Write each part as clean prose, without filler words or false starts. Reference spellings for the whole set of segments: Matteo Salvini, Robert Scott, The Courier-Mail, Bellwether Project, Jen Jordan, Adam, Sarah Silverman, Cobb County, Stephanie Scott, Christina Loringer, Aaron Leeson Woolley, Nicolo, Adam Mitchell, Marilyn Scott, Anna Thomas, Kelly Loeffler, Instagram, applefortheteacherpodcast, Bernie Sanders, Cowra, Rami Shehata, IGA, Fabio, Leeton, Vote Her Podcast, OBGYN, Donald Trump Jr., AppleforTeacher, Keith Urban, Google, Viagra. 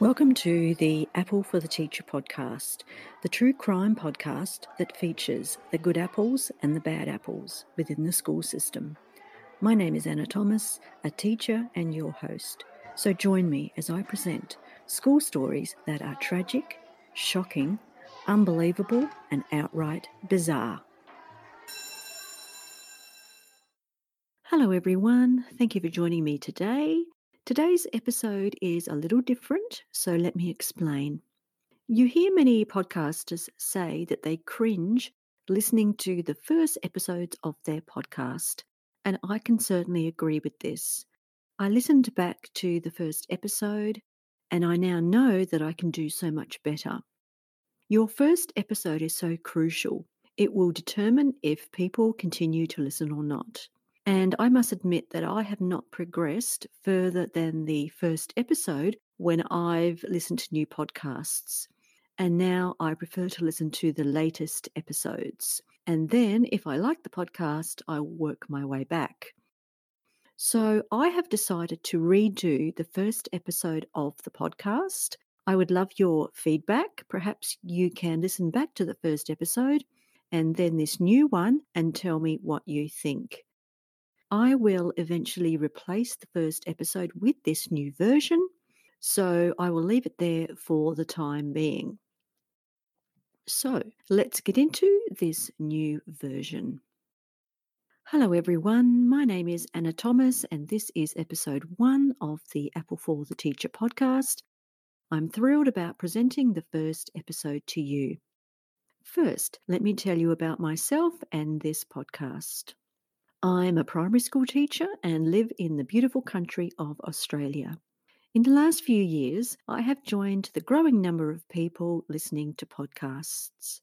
Welcome to the Apple for the Teacher podcast, the true crime podcast that features the good apples and the bad apples within the school system. My name is Anna Thomas, a teacher and your host. So join me as I present school stories that are tragic, shocking, unbelievable, and outright bizarre. Hello everyone, thank you for joining me today. Today's episode is a little different, so let me explain. You hear many podcasters say that they cringe listening to the first episodes of their podcast, and I can certainly agree with this. I listened back to the first episode, and I now know that I can do so much better. Your first episode is so crucial. It will determine if people continue to listen or not. And I must admit that I have not progressed further than the first episode when I've listened to new podcasts. And now I prefer to listen to the latest episodes. And then if I like the podcast, I work my way back. So I have decided to redo the first episode of the podcast. I would love your feedback. Perhaps you can listen back to the first episode and then this new one and tell me what you think. I will eventually replace the first episode with this new version, so I will leave it there for the time being. So let's get into this new version. Hello everyone, my name is Anna Thomas and this is episode 1 of the Apple for the Teacher podcast. I'm thrilled about presenting the first episode to you. First, let me tell you about myself and this podcast. I'm a primary school teacher and live in the beautiful country of Australia. In the last few years, I have joined the growing number of people listening to podcasts.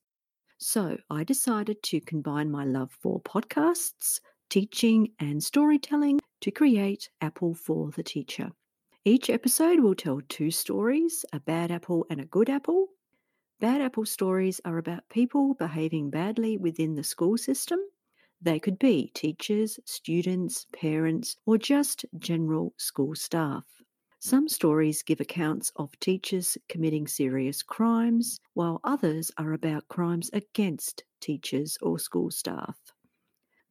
So I decided to combine my love for podcasts, teaching and storytelling to create Apple for the Teacher. Each episode will tell 2 stories, a bad apple and a good apple. Bad apple stories are about people behaving badly within the school system. They could be teachers, students, parents, or just general school staff. Some stories give accounts of teachers committing serious crimes, while others are about crimes against teachers or school staff.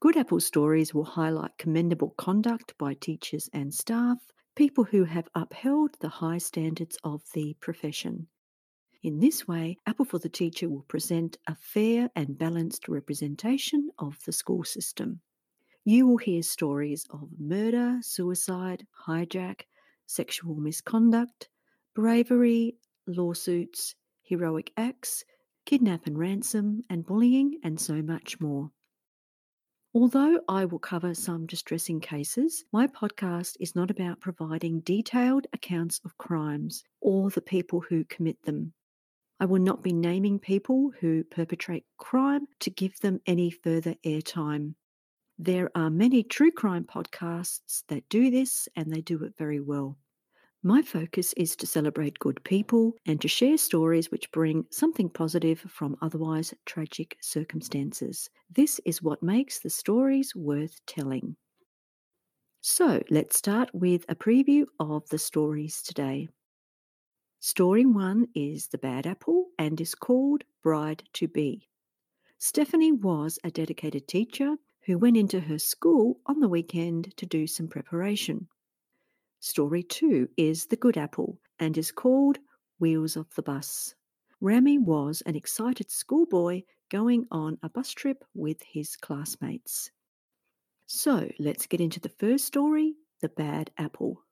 Good apple stories will highlight commendable conduct by teachers and staff, people who have upheld the high standards of the profession. In this way, Apple for the Teacher will present a fair and balanced representation of the school system. You will hear stories of murder, suicide, hijack, sexual misconduct, bravery, lawsuits, heroic acts, kidnap and ransom, and bullying, and so much more. Although I will cover some distressing cases, my podcast is not about providing detailed accounts of crimes or the people who commit them. I will not be naming people who perpetrate crime to give them any further airtime. There are many true crime podcasts that do this, and they do it very well. My focus is to celebrate good people and to share stories which bring something positive from otherwise tragic circumstances. This is what makes the stories worth telling. So let's start with a preview of the stories today. Story 1 is The Bad Apple and is called Bride to Be. Stephanie was a dedicated teacher who went into her school on the weekend to do some preparation. Story 2 is The Good Apple and is called Wheels of the Bus. Rami was an excited schoolboy going on a bus trip with his classmates. So let's get into the first story, The Bad Apple.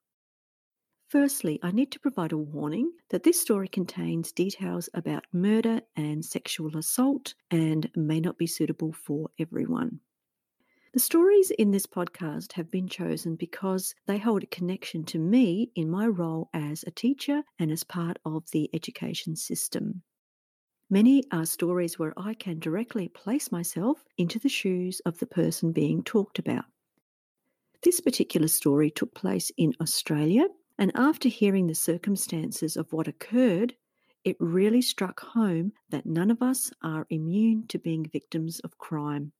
Firstly, I need to provide a warning that this story contains details about murder and sexual assault and may not be suitable for everyone. The stories in this podcast have been chosen because they hold a connection to me in my role as a teacher and as part of the education system. Many are stories where I can directly place myself into the shoes of the person being talked about. This particular story took place in Australia. And after hearing the circumstances of what occurred, it really struck home that none of us are immune to being victims of crime.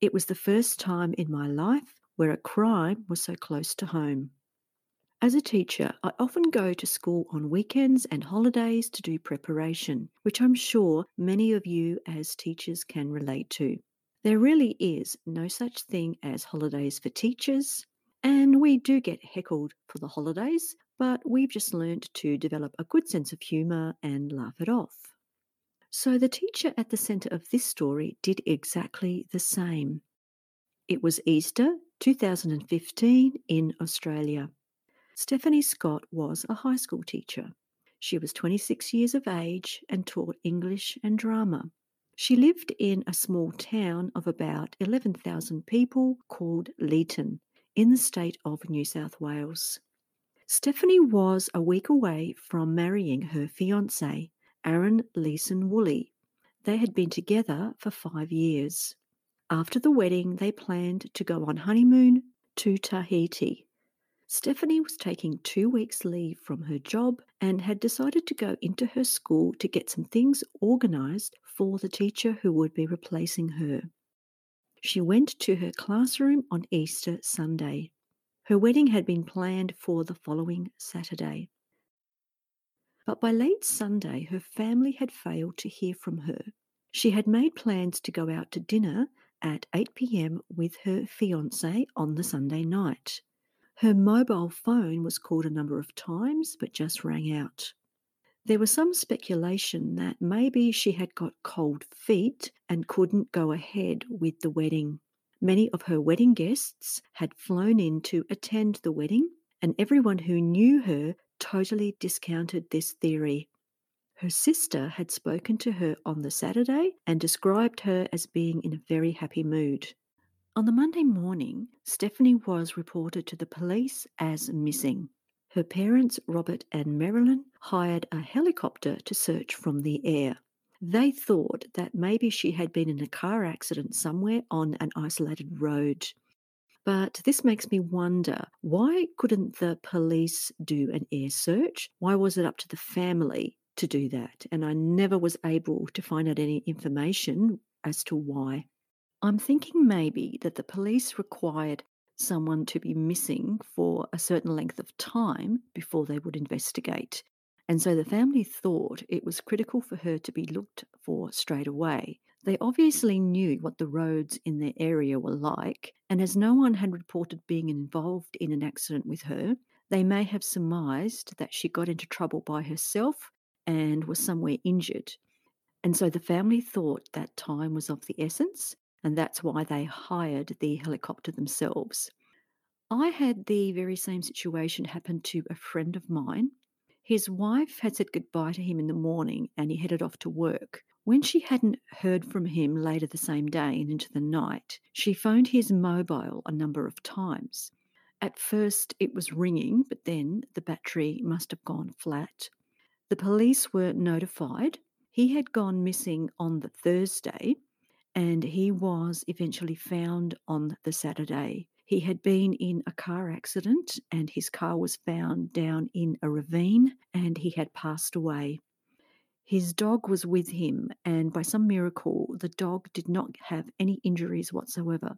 It was the first time in my life where a crime was so close to home. As a teacher, I often go to school on weekends and holidays to do preparation, which I'm sure many of you as teachers can relate to. There really is no such thing as holidays for teachers, and we do get heckled for the holidays, but we've just learned to develop a good sense of humour and laugh it off. So the teacher at the centre of this story did exactly the same. It was Easter 2015 in Australia. Stephanie Scott was a high school teacher. She was 26 years of age and taught English and drama. She lived in a small town of about 11,000 people called Leeton in the state of New South Wales. Stephanie was a week away from marrying her fiancé, Aaron Leeson Woolley. They had been together for 5 years. After the wedding, they planned to go on honeymoon to Tahiti. Stephanie was taking 2 weeks leave from her job and had decided to go into her school to get some things organised for the teacher who would be replacing her. She went to her classroom on Easter Sunday. Her wedding had been planned for the following Saturday. But by late Sunday, her family had failed to hear from her. She had made plans to go out to dinner at 8 p.m. with her fiancé on the Sunday night. Her mobile phone was called a number of times, but just rang out. There was some speculation that maybe she had got cold feet and couldn't go ahead with the wedding. Many of her wedding guests had flown in to attend the wedding, and everyone who knew her totally discounted this theory. Her sister had spoken to her on the Saturday and described her as being in a very happy mood. On the Monday morning, Stephanie was reported to the police as missing. Her parents, Robert and Marilyn, hired a helicopter to search from the air. They thought that maybe she had been in a car accident somewhere on an isolated road. But this makes me wonder, why couldn't the police do an air search? Why was it up to the family to do that? And I never was able to find out any information as to why. I'm thinking maybe that the police required someone to be missing for a certain length of time before they would investigate. And so the family thought it was critical for her to be looked for straight away. They obviously knew what the roads in their area were like, and as no one had reported being involved in an accident with her, they may have surmised that she got into trouble by herself and was somewhere injured. And so the family thought that time was of the essence, and that's why they hired the helicopter themselves. I had the very same situation happen to a friend of mine. His wife had said goodbye to him in the morning and he headed off to work. When she hadn't heard from him later the same day and into the night, she phoned his mobile a number of times. At first it was ringing, but then the battery must have gone flat. The police were notified. He had gone missing on the Thursday, and he was eventually found on the Saturday. He had been in a car accident and his car was found down in a ravine and he had passed away. His dog was with him and by some miracle, the dog did not have any injuries whatsoever.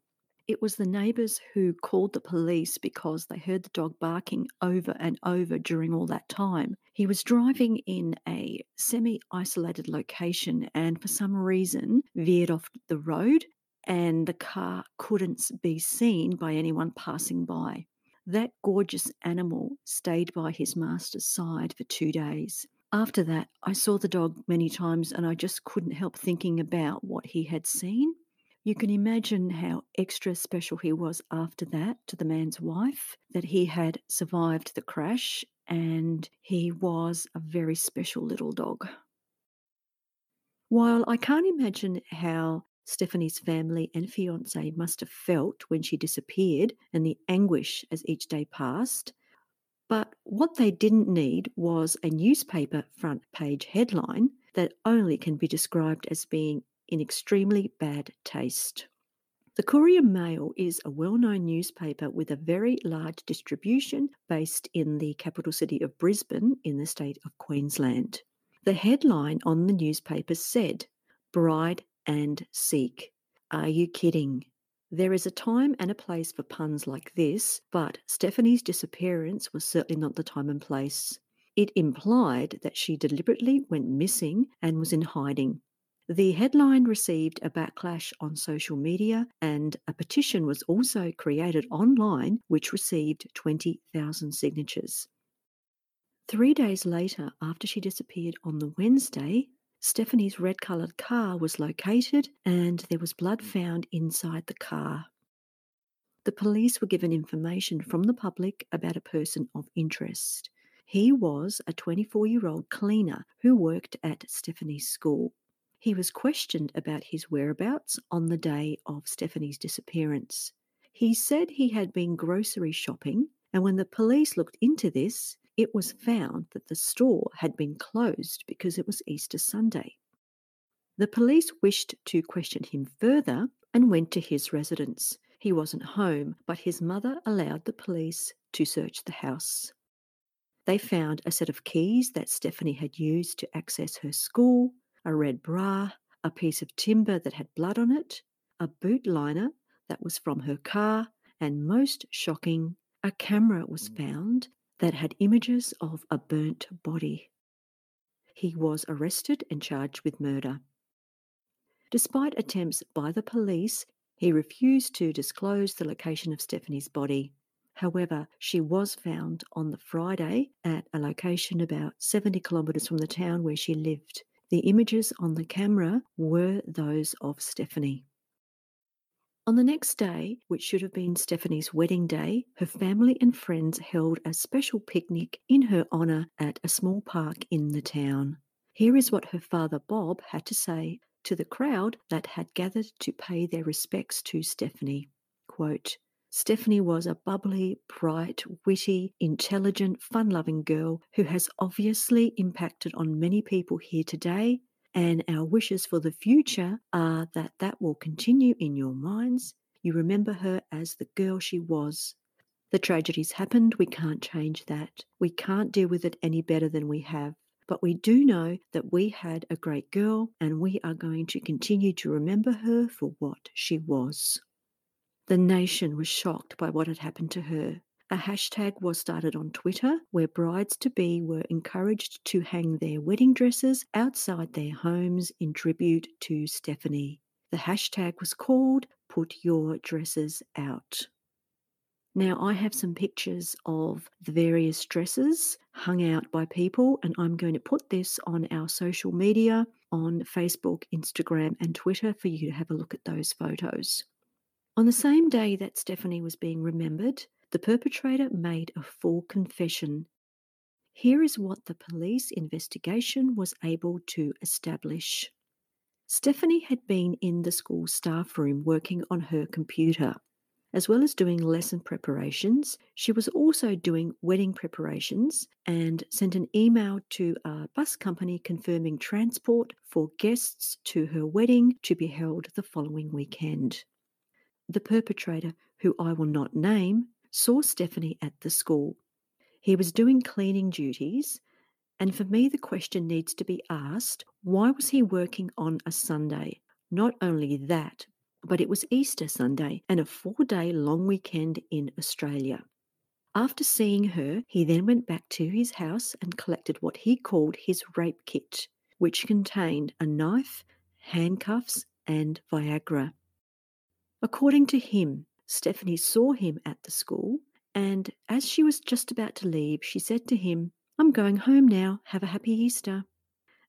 It was the neighbours who called the police because they heard the dog barking over and over during all that time. He was driving in a semi-isolated location and for some reason veered off the road and the car couldn't be seen by anyone passing by. That gorgeous animal stayed by his master's side for 2 days. After that, I saw the dog many times and I just couldn't help thinking about what he had seen. You can imagine how extra special he was after that to the man's wife, that he had survived the crash and he was a very special little dog. While I can't imagine how Stephanie's family and fiancé must have felt when she disappeared and the anguish as each day passed, but what they didn't need was a newspaper front page headline that only can be described as being in extremely bad taste. The Courier-Mail is a well-known newspaper with a very large distribution based in the capital city of Brisbane in the state of Queensland. The headline on the newspaper said, "Bride and Seek. Are you kidding? There is a time and a place for puns like this, but Stephanie's disappearance was certainly not the time and place. It implied that she deliberately went missing and was in hiding. The headline received a backlash on social media, and a petition was also created online, which received 20,000 signatures. 3 days later, after she disappeared on the Wednesday, Stephanie's red-coloured car was located and there was blood found inside the car. The police were given information from the public about a person of interest. He was a 24-year-old cleaner who worked at Stephanie's school. He was questioned about his whereabouts on the day of Stephanie's disappearance. He said he had been grocery shopping, and when the police looked into this, it was found that the store had been closed because it was Easter Sunday. The police wished to question him further and went to his residence. He wasn't home, but his mother allowed the police to search the house. They found a set of keys that Stephanie had used to access her school, a red bra, a piece of timber that had blood on it, a boot liner that was from her car, and most shocking, a camera was found that had images of a burnt body. He was arrested and charged with murder. Despite attempts by the police, he refused to disclose the location of Stephanie's body. However, she was found on the Friday at a location about 70 kilometres from the town where she lived. The images on the camera were those of Stephanie. On the next day, which should have been Stephanie's wedding day, her family and friends held a special picnic in her honour at a small park in the town. Here is what her father Bob had to say to the crowd that had gathered to pay their respects to Stephanie. Quote, "Stephanie was a bubbly, bright, witty, intelligent, fun-loving girl who has obviously impacted on many people here today, and our wishes for the future are that that will continue in your minds. You remember her as the girl she was. The tragedies happened. We can't change that. We can't deal with it any better than we have. But we do know that we had a great girl, and we are going to continue to remember her for what she was." The nation was shocked by what had happened to her. A hashtag was started on Twitter where brides-to-be were encouraged to hang their wedding dresses outside their homes in tribute to Stephanie. The hashtag was called Put Your Dresses Out. Now, I have some pictures of the various dresses hung out by people, and I'm going to put this on our social media on Facebook, Instagram and Twitter for you to have a look at those photos. On the same day that Stephanie was being remembered, the perpetrator made a full confession. Here is what the police investigation was able to establish. Stephanie had been in the school staff room working on her computer. As well as doing lesson preparations, she was also doing wedding preparations and sent an email to a bus company confirming transport for guests to her wedding to be held the following weekend. The perpetrator, who I will not name, saw Stephanie at the school. He was doing cleaning duties, and for me the question needs to be asked, why was he working on a Sunday? Not only that, but it was Easter Sunday and a 4-day long weekend in Australia. After seeing her, he then went back to his house and collected what he called his rape kit, which contained a knife, handcuffs, and Viagra. According to him, Stephanie saw him at the school, and as she was just about to leave, she said to him, "I'm going home now. Have a happy Easter."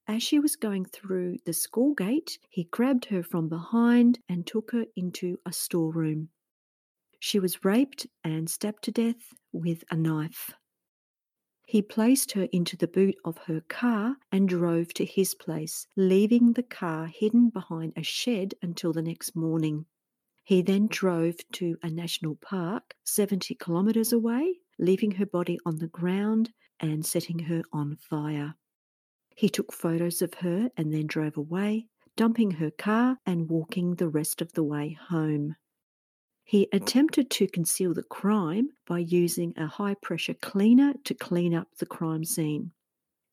As she was going through the school gate, he grabbed her from behind and took her into a storeroom. She was raped and stabbed to death with a knife. He placed her into the boot of her car and drove to his place, leaving the car hidden behind a shed until the next morning. He then drove to a national park 70 kilometres away, leaving her body on the ground and setting her on fire. He took photos of her and then drove away, dumping her car and walking the rest of the way home. He attempted to conceal the crime by using a high-pressure cleaner to clean up the crime scene.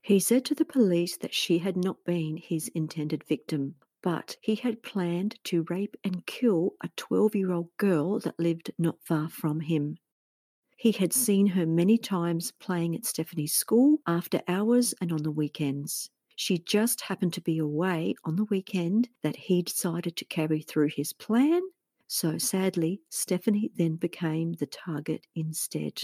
He said to the police that she had not been his intended victim, but he had planned to rape and kill a 12-year-old girl that lived not far from him. He had seen her many times playing at Stephanie's school after hours and on the weekends. She just happened to be away on the weekend that he decided to carry through his plan, so sadly, Stephanie then became the target instead.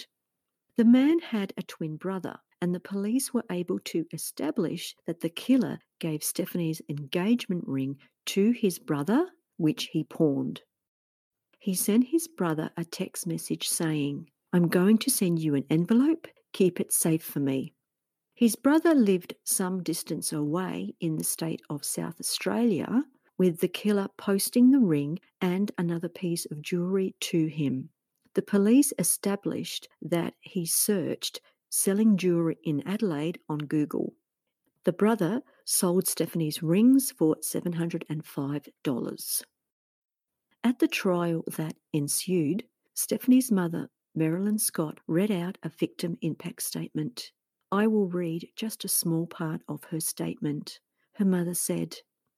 The man had a twin brother, and the police were able to establish that the killer gave Stephanie's engagement ring to his brother, which he pawned. He sent his brother a text message saying, "I'm going to send you an envelope. Keep it safe for me." His brother lived some distance away in the state of South Australia, with the killer posting the ring and another piece of jewellery to him. The police established that he searched selling jewellery in Adelaide on Google. The brother sold Stephanie's rings for $705. At the trial that ensued, Stephanie's mother, Marilyn Scott, read out a victim impact statement. I will read just a small part of her statement. Her mother said,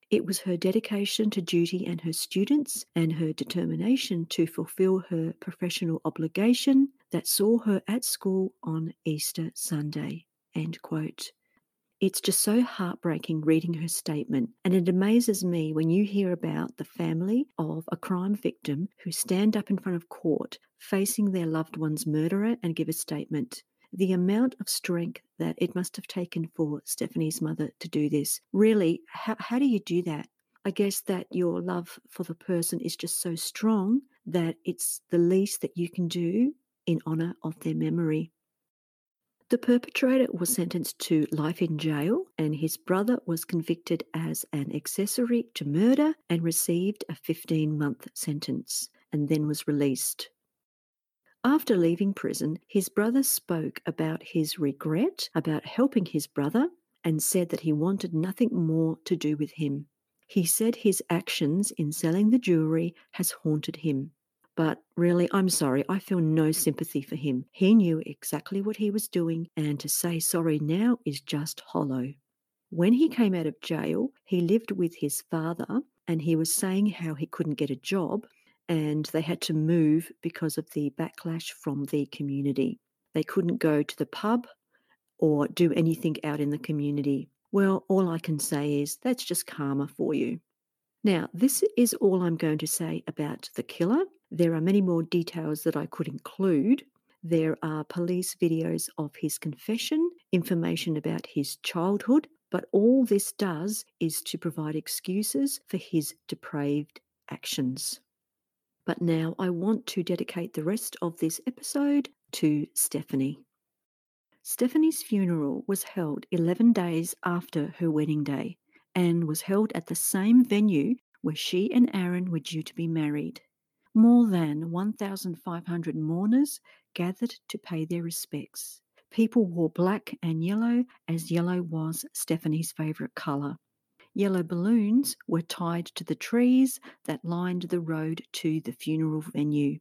"It was her dedication to duty and her students and her determination to fulfill her professional obligation that saw her at school on Easter Sunday." End quote. It's just so heartbreaking reading her statement, and it amazes me when you hear about the family of a crime victim who stand up in front of court facing their loved one's murderer and give a statement. The amount of strength that it must have taken for Stephanie's mother to do this. Really, how do you do that? I guess that your love for the person is just so strong that it's the least that you can do in honour of their memory. The perpetrator was sentenced to life in jail, and his brother was convicted as an accessory to murder and received a 15-month sentence and then was released. After leaving prison, his brother spoke about his regret about helping his brother and said that he wanted nothing more to do with him. He said his actions in selling the jewellery has haunted him. But really, I'm sorry, I feel no sympathy for him. He knew exactly what he was doing, and to say sorry now is just hollow. When he came out of jail, he lived with his father, and he was saying how he couldn't get a job, and they had to move because of the backlash from the community. They couldn't go to the pub or do anything out in the community. Well, all I can say is that's just karma for you. Now, this is all I'm going to say about the killer. There are many more details that I could include. There are police videos of his confession, information about his childhood, but all this does is to provide excuses for his depraved actions. But now I want to dedicate the rest of this episode to Stephanie. Stephanie's funeral was held 11 days after her wedding day and was held at the same venue where she and Aaron were due to be married. More than 1,500 mourners gathered to pay their respects. People wore black and yellow, as yellow was Stephanie's favourite colour. Yellow balloons were tied to the trees that lined the road to the funeral venue.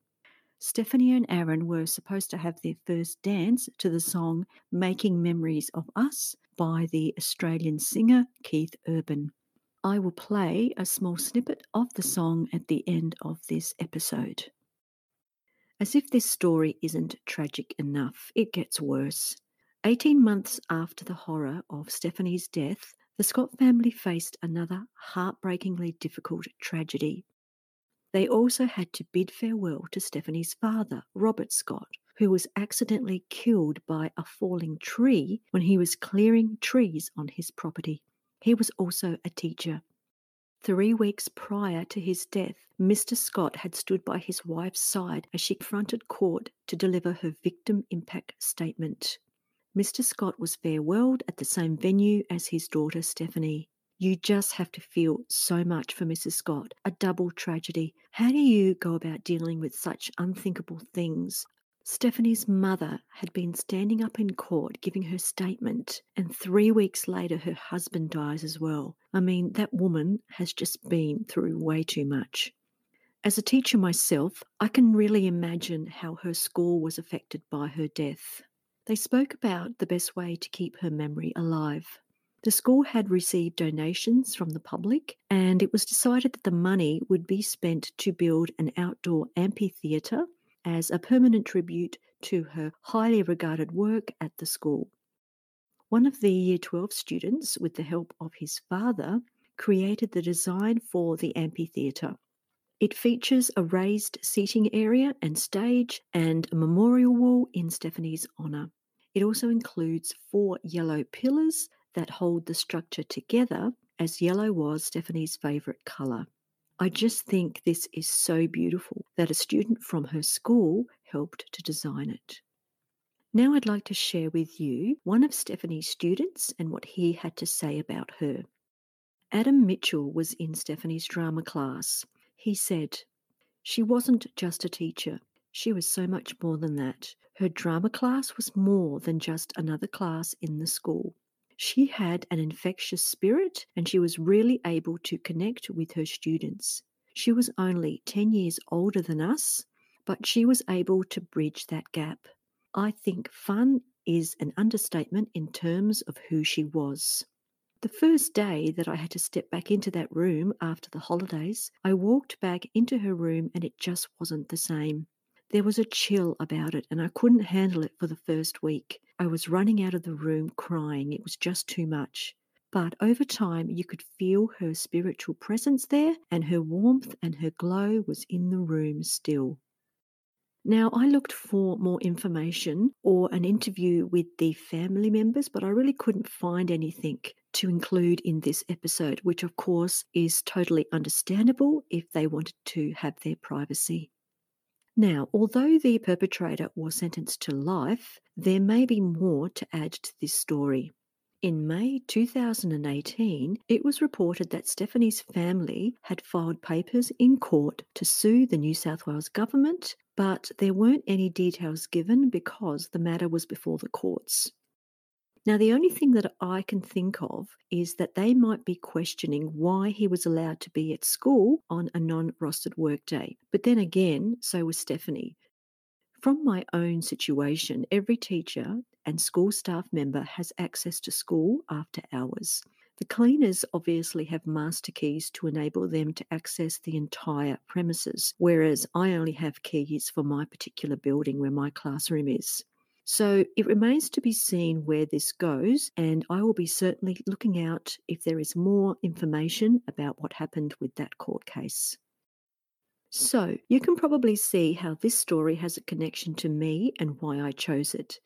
Stephanie and Aaron were supposed to have their first dance to the song Making Memories of Us by the Australian singer Keith Urban. I will play a small snippet of the song at the end of this episode. As if this story isn't tragic enough, it gets worse. 18 months after the horror of Stephanie's death, the Scott family faced another heartbreakingly difficult tragedy. They also had to bid farewell to Stephanie's father, Robert Scott, who was accidentally killed by a falling tree when he was clearing trees on his property. He was also a teacher. 3 weeks prior to his death, Mr. Scott had stood by his wife's side as she confronted court to deliver her victim impact statement. Mr. Scott was farewelled at the same venue as his daughter Stephanie. You just have to feel so much for Mrs. Scott, a double tragedy. How do you go about dealing with such unthinkable things? Stephanie's mother had been standing up in court giving her statement, and 3 weeks later her husband dies as well. I mean, that woman has just been through way too much. As a teacher myself, I can really imagine how her school was affected by her death. They spoke about the best way to keep her memory alive. The school had received donations from the public, and it was decided that the money would be spent to build an outdoor amphitheatre as a permanent tribute to her highly regarded work at the school. One of the Year 12 students, with the help of his father, created the design for the amphitheatre. It features a raised seating area and stage and a memorial wall in Stephanie's honour. It also includes 4 yellow pillars that hold the structure together, as yellow was Stephanie's favourite colour. I just think this is so beautiful that a student from her school helped to design it. Now I'd like to share with you one of Stephanie's students and what he had to say about her. Adam Mitchell was in Stephanie's drama class. He said, "She wasn't just a teacher. She was so much more than that. Her drama class was more than just another class in the school. She had an infectious spirit and she was really able to connect with her students. She was only 10 years older than us, but she was able to bridge that gap. I think fun is an understatement in terms of who she was. The first day that I had to step back into that room after the holidays, I walked back into her room and it just wasn't the same. There was a chill about it and I couldn't handle it for the first week. I was running out of the room crying. It was just too much. But over time, you could feel her spiritual presence there and her warmth and her glow was in the room still." Now, I looked for more information or an interview with the family members, but I really couldn't find anything to include in this episode, which of course is totally understandable if they wanted to have their privacy. Now, although the perpetrator was sentenced to life, there may be more to add to this story. In May 2018, it was reported that Stephanie's family had filed papers in court to sue the New South Wales government, but there weren't any details given because the matter was before the courts. Now, the only thing that I can think of is that they might be questioning why he was allowed to be at school on a non-rostered workday. But then again, so was Stephanie. From my own situation, every teacher and school staff member has access to school after hours. The cleaners obviously have master keys to enable them to access the entire premises, whereas I only have keys for my particular building where my classroom is. So it remains to be seen where this goes, and I will be certainly looking out if there is more information about what happened with that court case. So you can probably see how this story has a connection to me and why I chose it.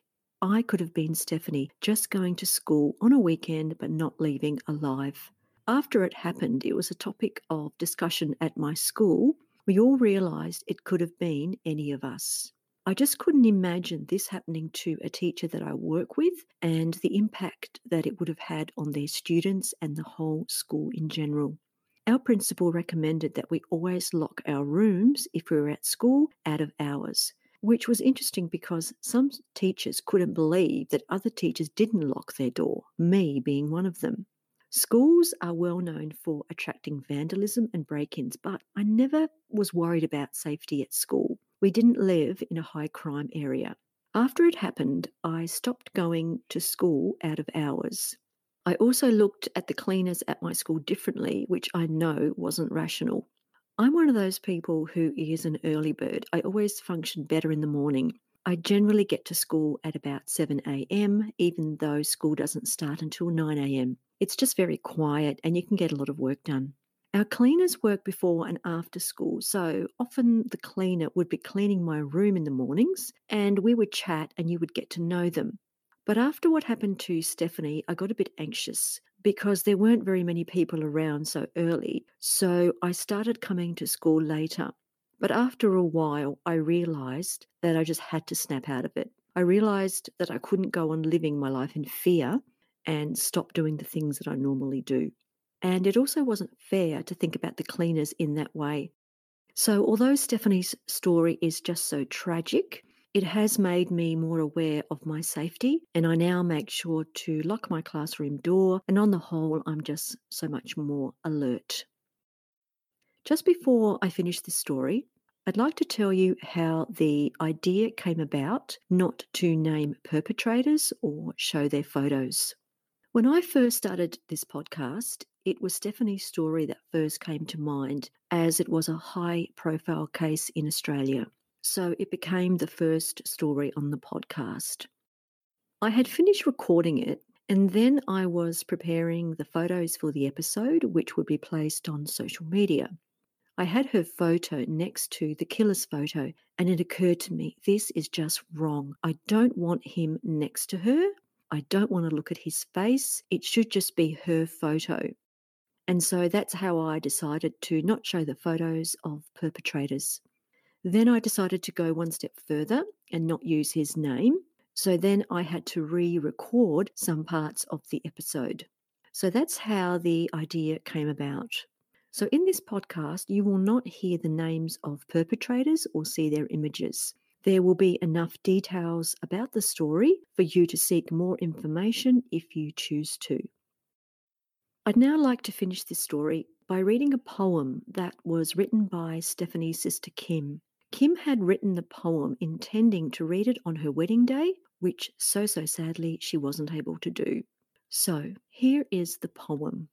I could have been Stephanie, just going to school on a weekend but not leaving alive. After it happened, it was a topic of discussion at my school. We all realised it could have been any of us. I just couldn't imagine this happening to a teacher that I work with and the impact that it would have had on their students and the whole school in general. Our principal recommended that we always lock our rooms if we were at school out of hours, which was interesting because some teachers couldn't believe that other teachers didn't lock their door, me being one of them. Schools are well known for attracting vandalism and break-ins, but I never was worried about safety at school. We didn't live in a high crime area. After it happened, I stopped going to school out of hours. I also looked at the cleaners at my school differently, which I know wasn't rational. I'm one of those people who is an early bird. I always function better in the morning. I generally get to school at about 7 a.m, even though school doesn't start until 9 a.m. It's just very quiet and you can get a lot of work done. Our cleaners work before and after school, so often the cleaner would be cleaning my room in the mornings and we would chat and you would get to know them. But after what happened to Stephanie, I got a bit anxious because there weren't very many people around so early, so I started coming to school later. But after a while, I realised that I just had to snap out of it. I realised that I couldn't go on living my life in fear and stop doing the things that I normally do. And it also wasn't fair to think about the cleaners in that way. So although Stephanie's story is just so tragic, it has made me more aware of my safety, and I now make sure to lock my classroom door, and on the whole, I'm just so much more alert. Just before I finish this story, I'd like to tell you how the idea came about not to name perpetrators or show their photos. When I first started this podcast, it was Stephanie's story that first came to mind, as it was a high-profile case in Australia. So it became the first story on the podcast. I had finished recording it, and then I was preparing the photos for the episode, which would be placed on social media. I had her photo next to the killer's photo, and it occurred to me, this is just wrong. I don't want him next to her. I don't want to look at his face. It should just be her photo. And so that's how I decided to not show the photos of perpetrators. Then I decided to go one step further and not use his name. So then I had to re-record some parts of the episode. So that's how the idea came about. So in this podcast, you will not hear the names of perpetrators or see their images. There will be enough details about the story for you to seek more information if you choose to. I'd now like to finish this story by reading a poem that was written by Stephanie's sister Kim. Kim had written the poem intending to read it on her wedding day, which so sadly she wasn't able to do. So here is the poem.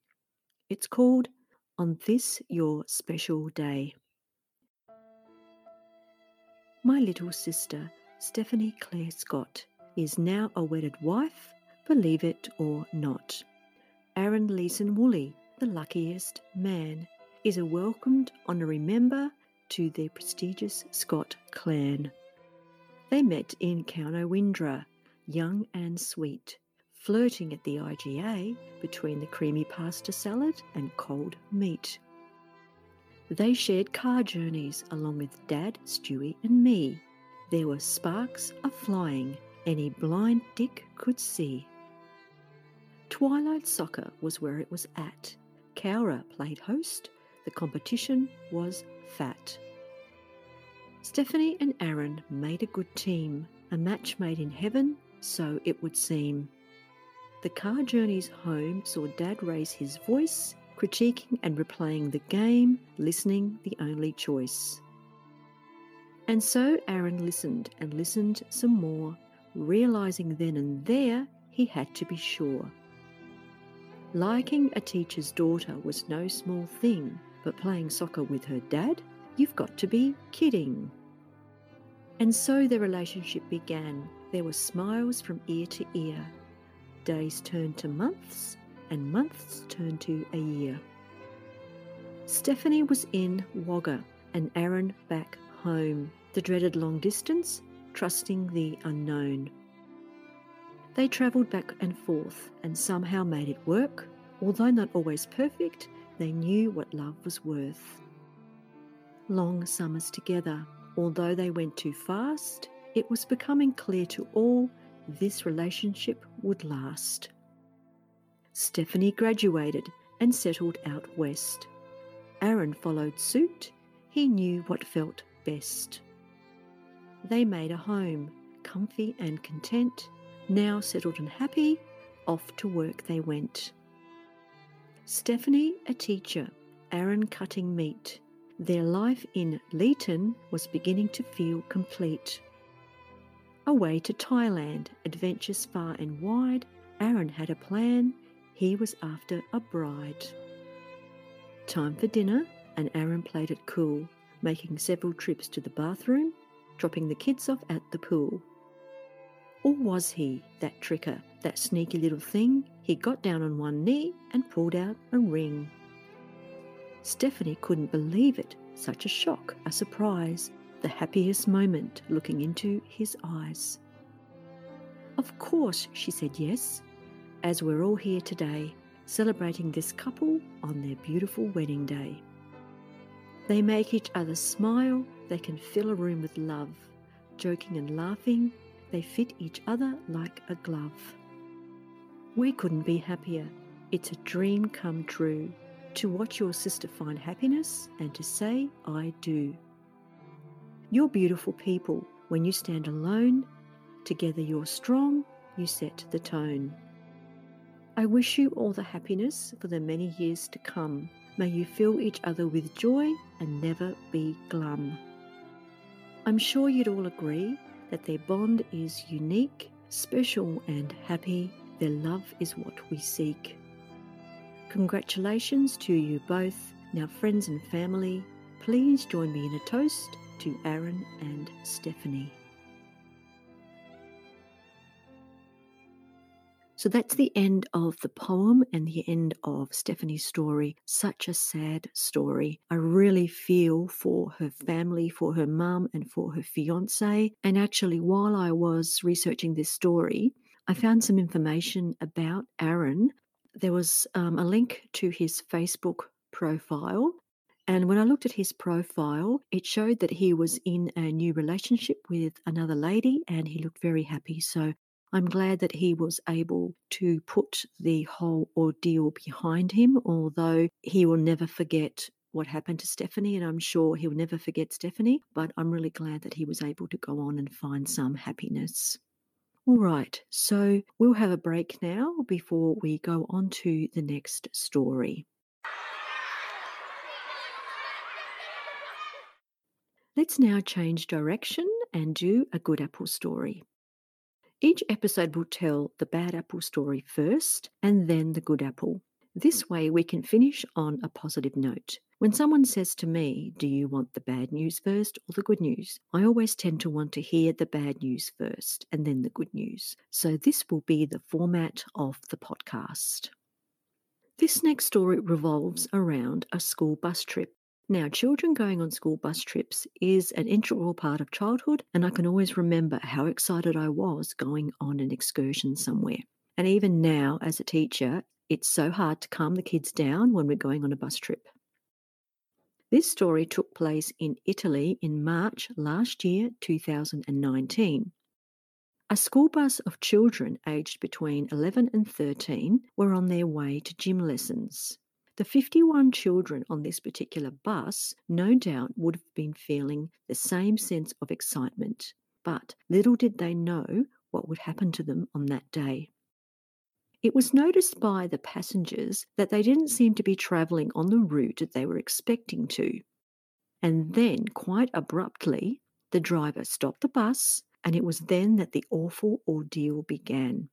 It's called On This Your Special Day. My little sister, Stephanie Claire Scott, is now a wedded wife, believe it or not. Aaron Leeson Woolley, the luckiest man, is a welcomed honorary member to their prestigious Scott clan. They met in Cownow, young and sweet, flirting at the IGA between the creamy pasta salad and cold meat. They shared car journeys along with Dad, Stewie and me. There were sparks a-flying any blind Dick could see. Twilight soccer was where it was at. Cowra played host. The competition was fat. Stephanie and Aaron made a good team, a match made in heaven, so it would seem. The car journeys home saw Dad raise his voice, critiquing and replaying the game, listening the only choice. And so Aaron listened and listened some more, realising then and there he had to be sure. Liking a teacher's daughter was no small thing, but playing soccer with her dad? You've got to be kidding. And so their relationship began. There were smiles from ear to ear. Days turned to months, and months turned to a year. Stephanie was in Wagga and Aaron back home, the dreaded long distance, trusting the unknown. They travelled back and forth and somehow made it work. Although not always perfect, they knew what love was worth. Long summers together, although they went too fast, it was becoming clear to all this relationship would last. Stephanie graduated and settled out west. Aaron followed suit. He knew what felt best. They made a home, comfy and content. Now settled and happy, off to work they went. Stephanie, a teacher, Aaron cutting meat. Their life in Leeton was beginning to feel complete. Away to Thailand, adventures far and wide, Aaron had a plan. He was after a bride. Time for dinner, and Aaron played it cool, making several trips to the bathroom, dropping the kids off at the pool. Or was he, that tricker, that sneaky little thing? He got down on one knee and pulled out a ring. Stephanie couldn't believe it. Such a shock, a surprise, the happiest moment looking into his eyes. Of course, she said yes, as we're all here today, celebrating this couple on their beautiful wedding day. They make each other smile. They can fill a room with love, joking and laughing. They fit each other like a glove. We couldn't be happier. It's a dream come true, to watch your sister find happiness and to say, I do. You're beautiful people. When you stand alone, together you're strong, you set the tone. I wish you all the happiness for the many years to come. May you fill each other with joy and never be glum. I'm sure you'd all agree that their bond is unique, special and happy, Their love is what we seek. Congratulations to you both. Now, friends and family, please join me in a toast to Aaron and Stephanie. So that's the end of the poem and the end of Stephanie's story. Such a sad story. I really feel for her family, for her mum and for her fiancé. And actually, while I was researching this story, I found some information about Aaron. There was a link to his Facebook profile. And when I looked at his profile, it showed that he was in a new relationship with another lady and he looked very happy. So I'm glad that he was able to put the whole ordeal behind him, although he will never forget what happened to Stephanie, and I'm sure he'll never forget Stephanie, but I'm really glad that he was able to go on and find some happiness. All right, so we'll have a break now before we go on to the next story. Let's now change direction and do a good apple story. Each episode will tell the bad apple story first and then the good apple. This way we can finish on a positive note. When someone says to me, do you want the bad news first or the good news? I always tend to want to hear the bad news first and then the good news. So this will be the format of the podcast. This next story revolves around a school bus trip. Now, children going on school bus trips is an integral part of childhood, and I can always remember how excited I was going on an excursion somewhere. And even now, as a teacher, it's so hard to calm the kids down when we're going on a bus trip. This story took place in Italy in March last year, 2019. A school bus of children aged between 11 and 13 were on their way to gym lessons. The 51 children on this particular bus no doubt would have been feeling the same sense of excitement, but little did they know what would happen to them on that day. It was noticed by the passengers that they didn't seem to be travelling on the route that they were expecting to. And then, quite abruptly, the driver stopped the bus, and it was then that the awful ordeal began.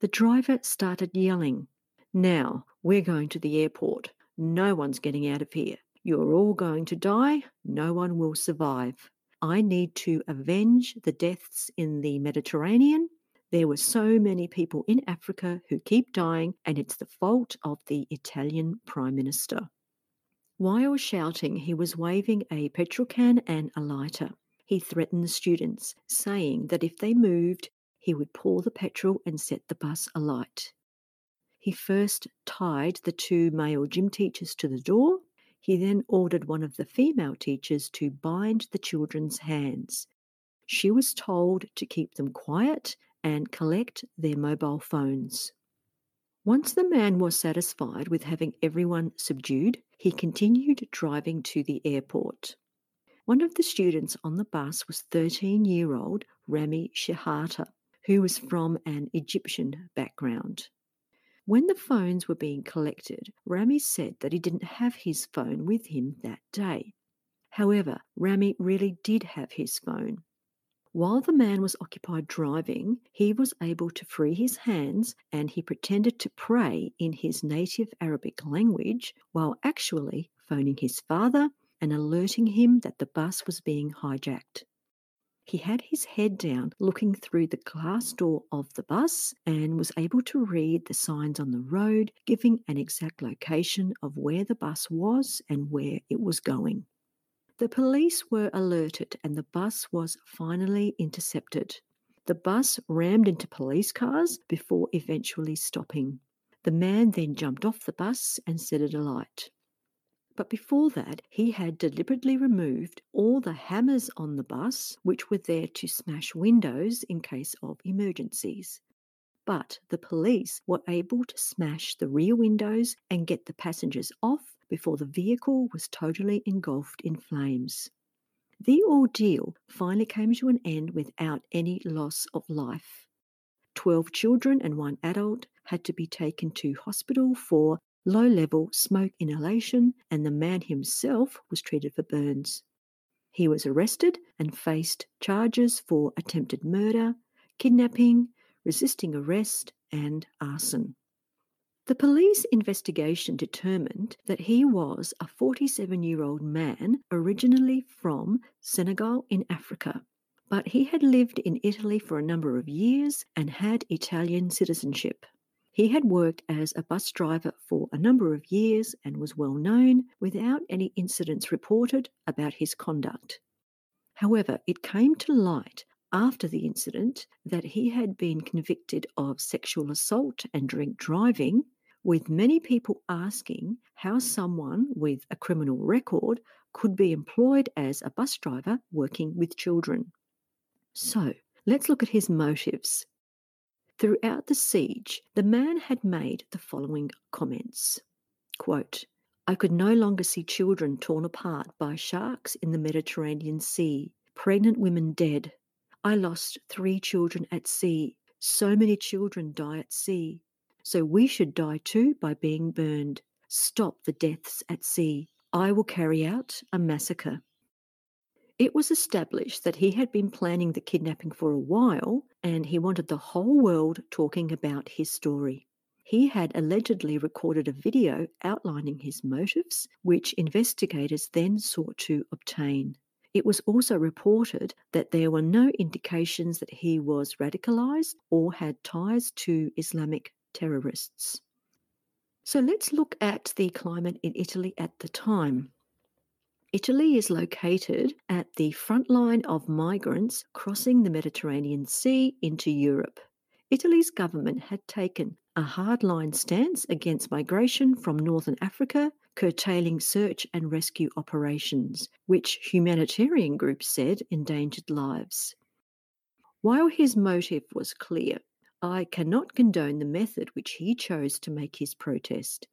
The driver started yelling, "Now, we're going to the airport. No one's getting out of here. You're all going to die. No one will survive. I need to avenge the deaths in the Mediterranean. There were so many people in Africa who keep dying, and it's the fault of the Italian Prime Minister." While shouting, he was waving a petrol can and a lighter. He threatened the students, saying that if they moved, he would pour the petrol and set the bus alight. He first tied the two male gym teachers to the door. He then ordered one of the female teachers to bind the children's hands. She was told to keep them quiet and collect their mobile phones. Once the man was satisfied with having everyone subdued, he continued driving to the airport. One of the students on the bus was 13-year-old Rami Shehata, who was from an Egyptian background. When the phones were being collected, Rami said that he didn't have his phone with him that day. However, Rami really did have his phone. While the man was occupied driving, he was able to free his hands and he pretended to pray in his native Arabic language while actually phoning his father and alerting him that the bus was being hijacked. He had his head down, looking through the glass door of the bus and was able to read the signs on the road, giving an exact location of where the bus was and where it was going. The police were alerted and the bus was finally intercepted. The bus rammed into police cars before eventually stopping. The man then jumped off the bus and set it alight. But before that, he had deliberately removed all the hammers on the bus, which were there to smash windows in case of emergencies. But the police were able to smash the rear windows and get the passengers off before the vehicle was totally engulfed in flames. The ordeal finally came to an end without any loss of life. 12 children and one adult had to be taken to hospital for low-level smoke inhalation, and the man himself was treated for burns. He was arrested and faced charges for attempted murder, kidnapping, resisting arrest, and arson. The police investigation determined that he was a 47-year-old man originally from Senegal in Africa, but he had lived in Italy for a number of years and had Italian citizenship. He had worked as a bus driver for a number of years and was well known without any incidents reported about his conduct. However, it came to light after the incident that he had been convicted of sexual assault and drink driving, with many people asking how someone with a criminal record could be employed as a bus driver working with children. So, let's look at his motives. Throughout the siege, the man had made the following comments. Quote, "I could no longer see children torn apart by sharks in the Mediterranean Sea, pregnant women dead. I lost 3 children at sea. So many children die at sea. So we should die too by being burned. Stop the deaths at sea. I will carry out a massacre." It was established that he had been planning the kidnapping for a while, and he wanted the whole world talking about his story. He had allegedly recorded a video outlining his motives, which investigators then sought to obtain. It was also reported that there were no indications that he was radicalized or had ties to Islamic terrorists. So let's look at the climate in Italy at the time. Italy is located at the front line of migrants crossing the Mediterranean Sea into Europe. Italy's government had taken a hardline stance against migration from northern Africa, curtailing search and rescue operations, which humanitarian groups said endangered lives. While his motive was clear, I cannot condone the method which he chose to make his protest.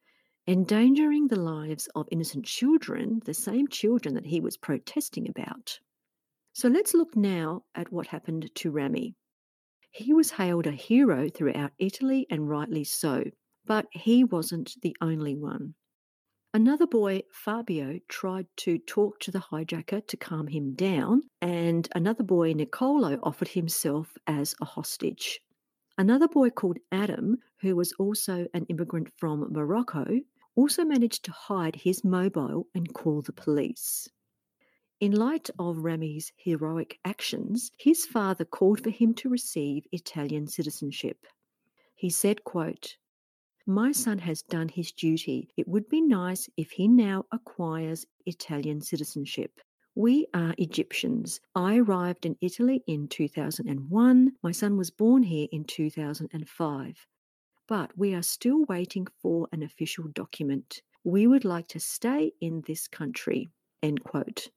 Endangering the lives of innocent children, the same children that he was protesting about. So let's look now at what happened to Rami. He was hailed a hero throughout Italy, and rightly so, but he wasn't the only one. Another boy, Fabio, tried to talk to the hijacker to calm him down, and another boy, Nicolo, offered himself as a hostage. Another boy called Adam, who was also an immigrant from Morocco, also managed to hide his mobile and call the police. In light of Rami's heroic actions, his father called for him to receive Italian citizenship. He said, quote, "My son has done his duty. It would be nice if he now acquires Italian citizenship. We are Egyptians. I arrived in Italy in 2001. My son was born here in 2005. But we are still waiting for an official document. We would like to stay in this country." End quote.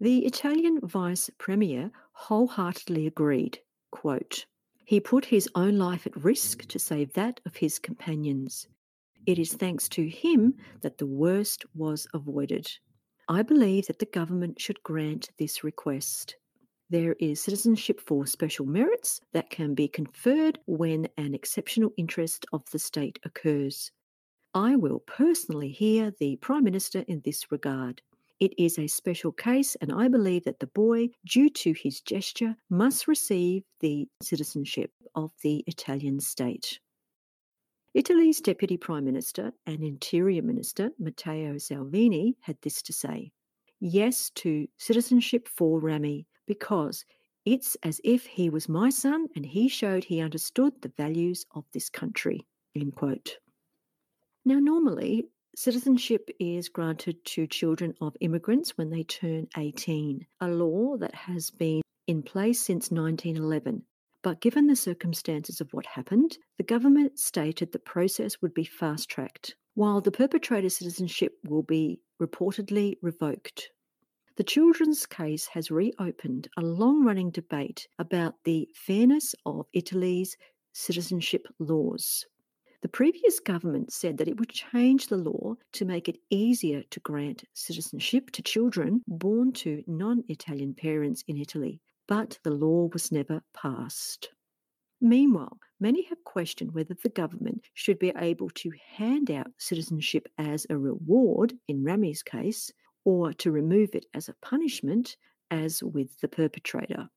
The Italian vice premier wholeheartedly agreed, quote, "He put his own life at risk to save that of his companions. It is thanks to him that the worst was avoided. I believe that the government should grant this request. There is citizenship for special merits that can be conferred when an exceptional interest of the state occurs. I will personally hear the Prime Minister in this regard. It is a special case, and I believe that the boy, due to his gesture, must receive the citizenship of the Italian state." Italy's Deputy Prime Minister and Interior Minister, Matteo Salvini, had this to say, "Yes to citizenship for Rami, because it's as if he was my son and he showed he understood the values of this country." End quote. Now, normally, citizenship is granted to children of immigrants when they turn 18, a law that has been in place since 1911. But given the circumstances of what happened, the government stated the process would be fast-tracked, while the perpetrator's citizenship will be reportedly revoked. The children's case has reopened a long-running debate about the fairness of Italy's citizenship laws. The previous government said that it would change the law to make it easier to grant citizenship to children born to non-Italian parents in Italy, but the law was never passed. Meanwhile, many have questioned whether the government should be able to hand out citizenship as a reward, in Rami's case, or to remove it as a punishment, as with the perpetrator.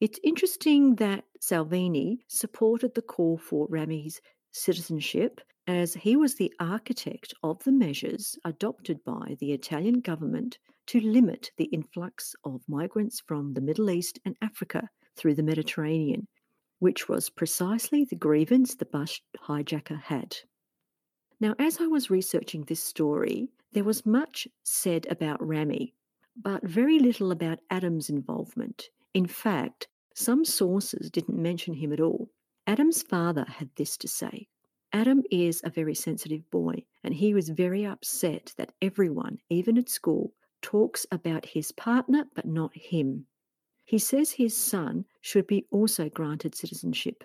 It's interesting that Salvini supported the call for Rami's citizenship, as he was the architect of the measures adopted by the Italian government to limit the influx of migrants from the Middle East and Africa through the Mediterranean, which was precisely the grievance the bus hijacker had. Now, as I was researching this story, there was much said about Rami, but very little about Adam's involvement. In fact, some sources didn't mention him at all. Adam's father had this to say. Adam is a very sensitive boy, and he was very upset that everyone, even at school, talks about his partner but not him. He says his son should be also granted citizenship.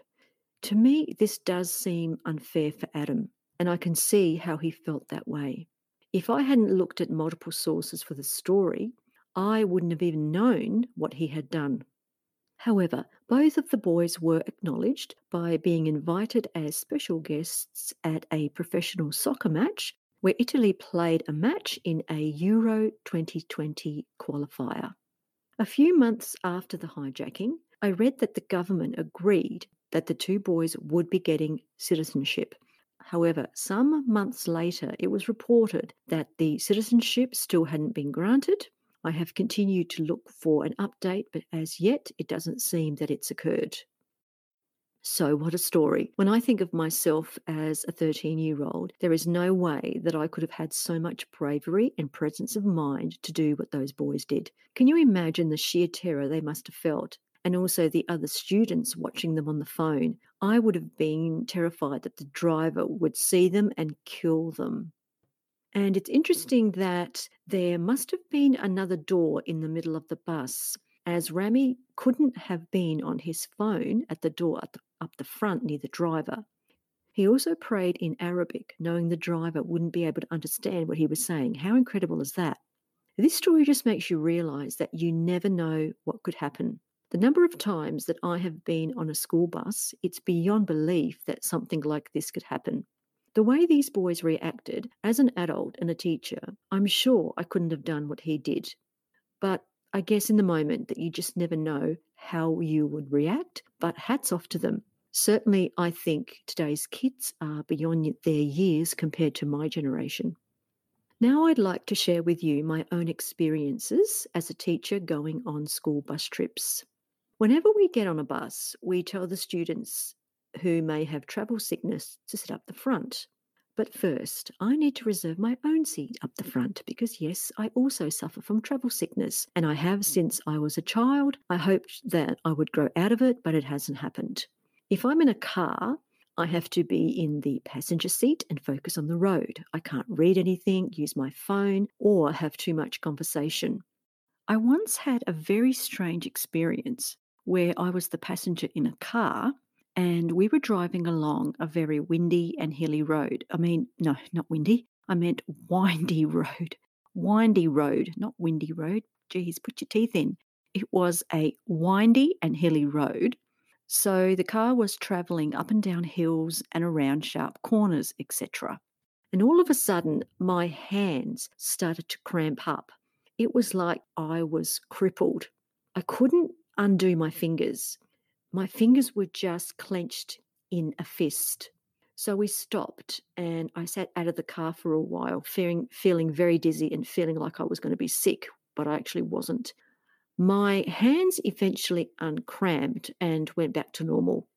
To me, this does seem unfair for Adam, and I can see how he felt that way. If I hadn't looked at multiple sources for the story, I wouldn't have even known what he had done. However, both of the boys were acknowledged by being invited as special guests at a professional soccer match where Italy played a match in a Euro 2020 qualifier. A few months after the hijacking, I read that the government agreed that the two boys would be getting citizenship. However, some months later, it was reported that the citizenship still hadn't been granted. I have continued to look for an update, but as yet, it doesn't seem that it's occurred. So what a story. When I think of myself as a 13-year-old, there is no way that I could have had so much bravery and presence of mind to do what those boys did. Can you imagine the sheer terror they must have felt? And also the other students watching them on the phone. I would have been terrified that the driver would see them and kill them. And it's interesting that there must have been another door in the middle of the bus, as Rami couldn't have been on his phone at the door up the front near the driver. He also prayed in Arabic, knowing the driver wouldn't be able to understand what he was saying. How incredible is that? This story just makes you realise that you never know what could happen. The number of times that I have been on a school bus, it's beyond belief that something like this could happen. The way these boys reacted, as an adult and a teacher, I'm sure I couldn't have done what he did. But I guess in the moment that you just never know how you would react, but hats off to them. Certainly, I think today's kids are beyond their years compared to my generation. Now I'd like to share with you my own experiences as a teacher going on school bus trips. Whenever we get on a bus, we tell the students who may have travel sickness to sit up the front. But first, I need to reserve my own seat up the front because, yes, I also suffer from travel sickness, and I have since I was a child. I hoped that I would grow out of it, but it hasn't happened. If I'm in a car, I have to be in the passenger seat and focus on the road. I can't read anything, use my phone, or have too much conversation. I once had a very strange experience where I was the passenger in a car, and we were driving along a very windy and hilly road. I mean, no, not windy. I meant windy road. Windy road, not windy road. Geez, put your teeth in. It was a windy and hilly road. So the car was travelling up and down hills and around sharp corners, etc. And all of a sudden, my hands started to cramp up. It was like I was crippled. I couldn't undo my fingers. My fingers were just clenched in a fist. So we stopped and I sat out of the car for a while, feeling very dizzy and feeling like I was going to be sick, but I actually wasn't. My hands eventually uncramped and went back to normal.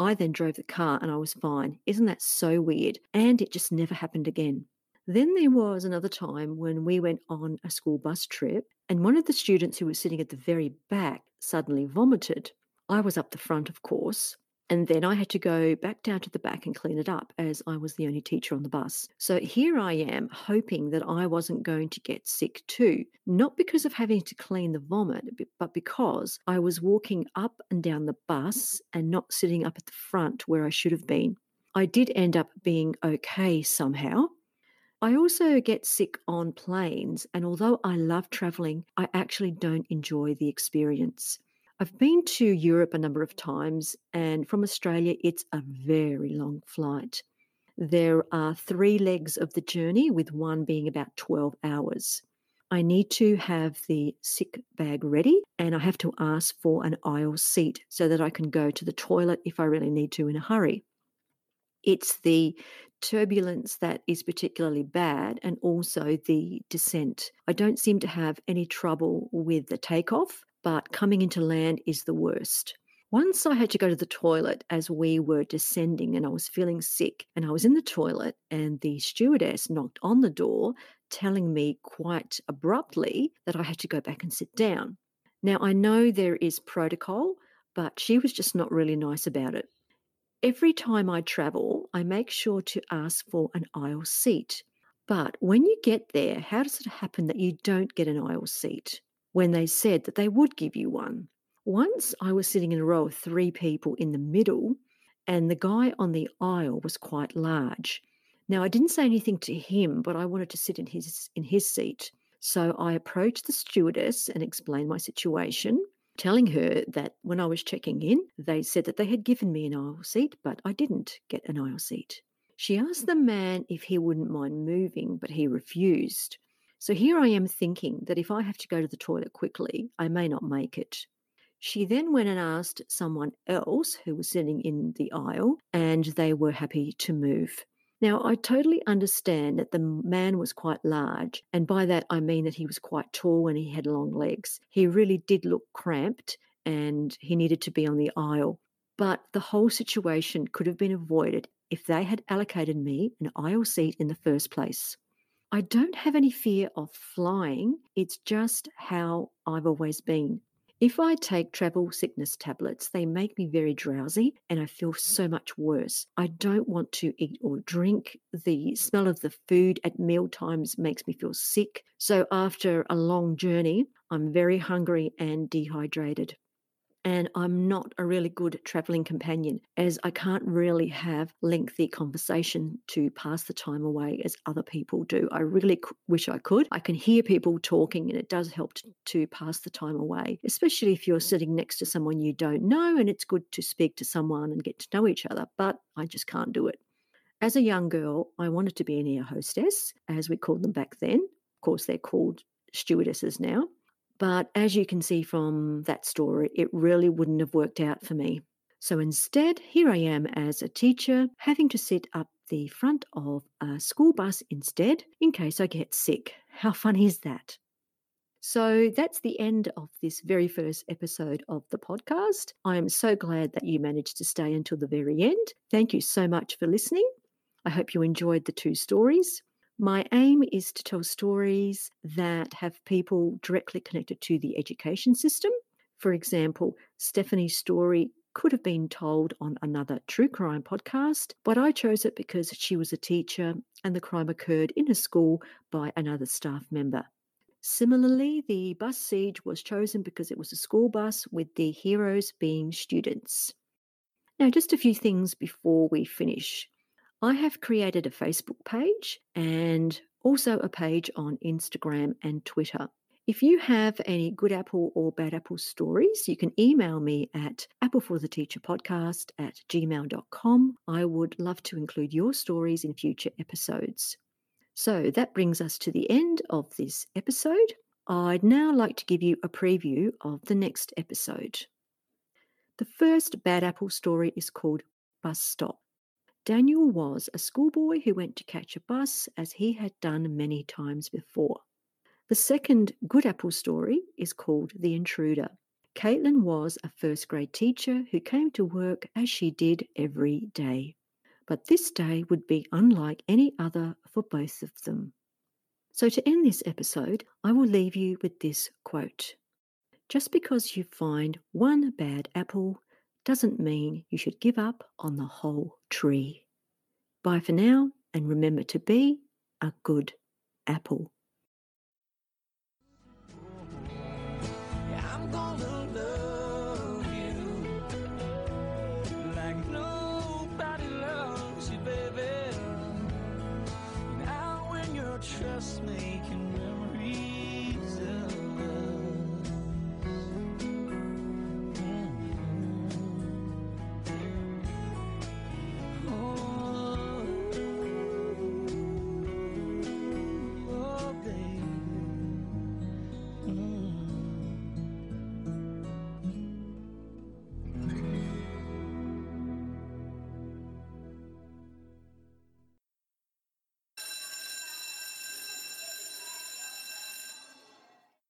I then drove the car and I was fine. Isn't that so weird? And it just never happened again. Then there was another time when we went on a school bus trip and one of the students who was sitting at the very back suddenly vomited. I was up the front, of course, and then I had to go back down to the back and clean it up as I was the only teacher on the bus. So here I am hoping that I wasn't going to get sick too, not because of having to clean the vomit, but because I was walking up and down the bus and not sitting up at the front where I should have been. I did end up being okay somehow. I also get sick on planes, and although I love traveling, I actually don't enjoy the experience. I've been to Europe a number of times, and from Australia, it's a very long flight. There are 3 legs of the journey, with one being about 12 hours. I need to have the sick bag ready and I have to ask for an aisle seat so that I can go to the toilet if I really need to in a hurry. It's the turbulence that is particularly bad and also the descent. I don't seem to have any trouble with the takeoff, but coming into land is the worst. Once I had to go to the toilet as we were descending and I was feeling sick and I was in the toilet and the stewardess knocked on the door telling me quite abruptly that I had to go back and sit down. Now, I know there is protocol, but she was just not really nice about it. Every time I travel, I make sure to ask for an aisle seat. But when you get there, how does it happen that you don't get an aisle seat when they said that they would give you one? Once I was sitting in a row of three people in the middle and the guy on the aisle was quite large. Now, I didn't say anything to him, but I wanted to sit in his seat. So I approached the stewardess and explained my situation, telling her that when I was checking in, they said that they had given me an aisle seat, but I didn't get an aisle seat. She asked the man if he wouldn't mind moving, but he refused. So here I am thinking that if I have to go to the toilet quickly, I may not make it. She then went and asked someone else who was sitting in the aisle, and they were happy to move. Now, I totally understand that the man was quite large, and by that I mean that he was quite tall and he had long legs. He really did look cramped and he needed to be on the aisle. But the whole situation could have been avoided if they had allocated me an aisle seat in the first place. I don't have any fear of flying. It's just how I've always been. If I take travel sickness tablets, they make me very drowsy and I feel so much worse. I don't want to eat or drink. The smell of the food at meal times makes me feel sick. So after a long journey, I'm very hungry and dehydrated. And I'm not a really good traveling companion as I can't really have lengthy conversation to pass the time away as other people do. I really wish I could. I can hear people talking and it does help to pass the time away, especially if you're sitting next to someone you don't know and it's good to speak to someone and get to know each other, but I just can't do it. As a young girl, I wanted to be an air hostess, as we called them back then. Of course, they're called stewardesses now. But as you can see from that story, it really wouldn't have worked out for me. So instead, here I am as a teacher, having to sit up the front of a school bus instead, in case I get sick. How funny is that? So that's the end of this very first episode of the podcast. I am so glad that you managed to stay until the very end. Thank you so much for listening. I hope you enjoyed the two stories. My aim is to tell stories that have people directly connected to the education system. For example, Stephanie's story could have been told on another true crime podcast, but I chose it because she was a teacher and the crime occurred in a school by another staff member. Similarly, the bus siege was chosen because it was a school bus with the heroes being students. Now, just a few things before we finish. I have created a Facebook page and also a page on Instagram and Twitter. If you have any good apple or bad apple stories, you can email me at applefortheteacherpodcast@gmail.com. I would love to include your stories in future episodes. So that brings us to the end of this episode. I'd now like to give you a preview of the next episode. The first bad apple story is called Bus Stop. Daniel was a schoolboy who went to catch a bus as he had done many times before. The second good apple story is called The Intruder. Caitlin was a first grade teacher who came to work as she did every day. But this day would be unlike any other for both of them. So to end this episode, I will leave you with this quote. Just because you find one bad apple doesn't mean you should give up on the whole tree. Bye for now, and remember to be a good apple.